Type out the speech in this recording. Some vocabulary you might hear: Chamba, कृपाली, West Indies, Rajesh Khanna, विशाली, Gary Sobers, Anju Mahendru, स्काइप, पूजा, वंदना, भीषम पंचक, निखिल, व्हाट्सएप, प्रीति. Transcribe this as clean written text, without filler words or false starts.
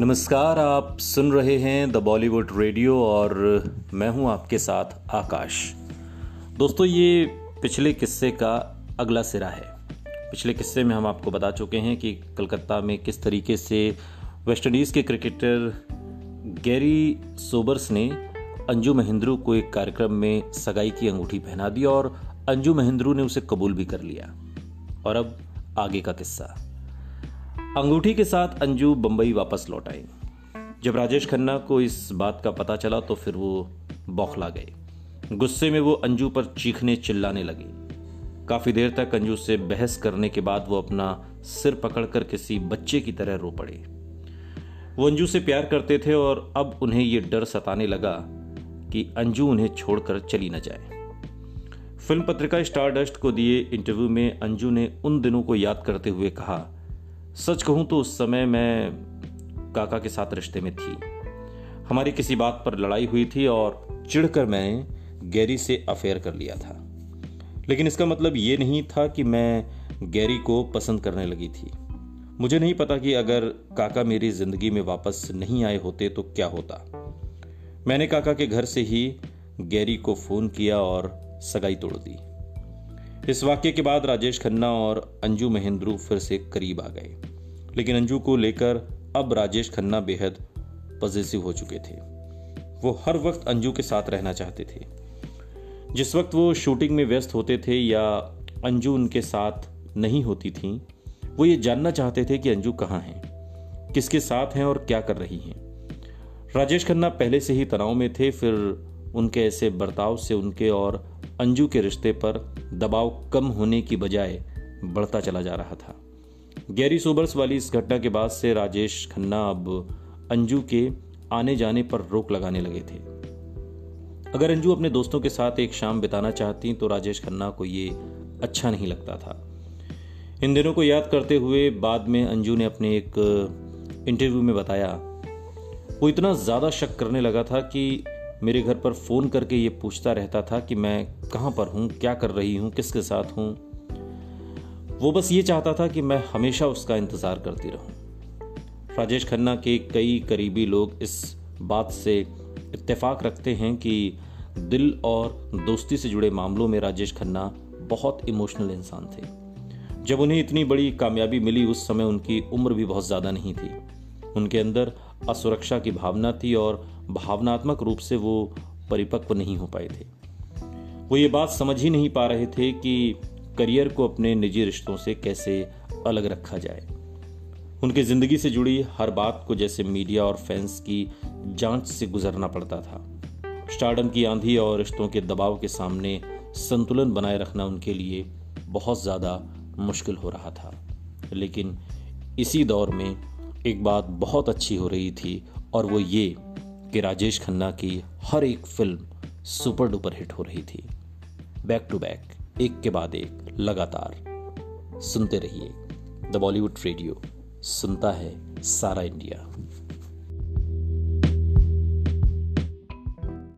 नमस्कार, आप सुन रहे हैं द बॉलीवुड रेडियो और मैं हूं आपके साथ आकाश। दोस्तों, ये पिछले किस्से का अगला सिरा है। पिछले किस्से में हम आपको बता चुके हैं कि कलकत्ता में किस तरीके से वेस्ट इंडीज़ के क्रिकेटर गैरी सोबर्स ने अंजू महेंद्रू को एक कार्यक्रम में सगाई की अंगूठी पहना दी और अंजू महेंद्रू ने उसे कबूल भी कर लिया। और अब आगे का किस्सा। अंगूठी के साथ अंजू बंबई वापस लौट आई। जब राजेश खन्ना को इस बात का पता चला तो फिर वो बौखला गए। गुस्से में वो अंजू पर चीखने चिल्लाने लगे। काफ़ी देर तक अंजू से बहस करने के बाद वो अपना सिर पकड़कर किसी बच्चे की तरह रो पड़े। वो अंजू से प्यार करते थे और अब उन्हें ये डर सताने लगा कि अंजू उन्हें छोड़कर चली न जाए। फिल्म पत्रिका स्टारडस्ट को दिए इंटरव्यू में अंजू ने उन दिनों को याद करते हुए कहा, सच कहूं तो उस समय मैं काका के साथ रिश्ते में थी। हमारी किसी बात पर लड़ाई हुई थी और चिढ़कर मैंने गैरी से अफेयर कर लिया था, लेकिन इसका मतलब ये नहीं था कि मैं गैरी को पसंद करने लगी थी। मुझे नहीं पता कि अगर काका मेरी जिंदगी में वापस नहीं आए होते तो क्या होता। मैंने काका के घर से ही गैरी को फोन किया और सगाई तोड़ दी। इस वाक्य के बाद राजेश खन्ना और अंजू महेंद्रू फिर से करीब आ गए, लेकिन अंजू को लेकर अब राजेश खन्ना बेहद पजेसिव हो चुके थे। वो हर वक्त अंजू के साथ रहना चाहते थे। जिस वक्त वो शूटिंग में व्यस्त होते थे या अंजू उनके साथ नहीं होती थी, वो ये जानना चाहते थे कि अंजू कहाँ हैं, किसके साथ हैं और क्या कर रही हैं। राजेश खन्ना पहले से ही तनाव में थे। फिर उनके ऐसे बर्ताव से उनके और अंजू के रिश्ते पर दबाव कम होने की बजाय बढ़ता चला जा रहा था। गैरी सोबर्स वाली इस घटना के बाद से राजेश खन्ना अब अंजू के आने जाने पर रोक लगाने लगे थे। अगर अंजू अपने दोस्तों के साथ एक शाम बिताना चाहती तो राजेश खन्ना को ये अच्छा नहीं लगता था। इन दिनों को याद करते हुए बाद में अंजू ने अपने एक इंटरव्यू में बताया, वो इतना ज़्यादा शक करने लगा था कि मेरे घर पर फ़ोन करके ये पूछता रहता था कि मैं कहाँ पर हूँ, क्या कर रही हूँ, किसके साथ हूँ। वो बस ये चाहता था कि मैं हमेशा उसका इंतज़ार करती रहूँ। राजेश खन्ना के कई करीबी लोग इस बात से इत्तेफाक रखते हैं कि दिल और दोस्ती से जुड़े मामलों में राजेश खन्ना बहुत इमोशनल इंसान थे। जब उन्हें इतनी बड़ी कामयाबी मिली उस समय उनकी उम्र भी बहुत ज़्यादा नहीं थी। उनके अंदर असुरक्षा की भावना थी और भावनात्मक रूप से वो परिपक्व नहीं हो पाए थे। वो ये बात समझ ही नहीं पा रहे थे कि करियर को अपने निजी रिश्तों से कैसे अलग रखा जाए। उनकी ज़िंदगी से जुड़ी हर बात को जैसे मीडिया और फैंस की जांच से गुजरना पड़ता था। स्टारडम की आंधी और रिश्तों के दबाव के सामने संतुलन बनाए रखना उनके लिए बहुत ज़्यादा मुश्किल हो रहा था। लेकिन इसी दौर में एक बात बहुत अच्छी हो रही थी और वो ये कि राजेश खन्ना की हर एक फिल्म सुपर डुपर हिट हो रही थी। बैक टू बैक, एक के बाद एक, लगातार। सुनते रहिए द बॉलीवुड रेडियो, सुनता है सारा इंडिया।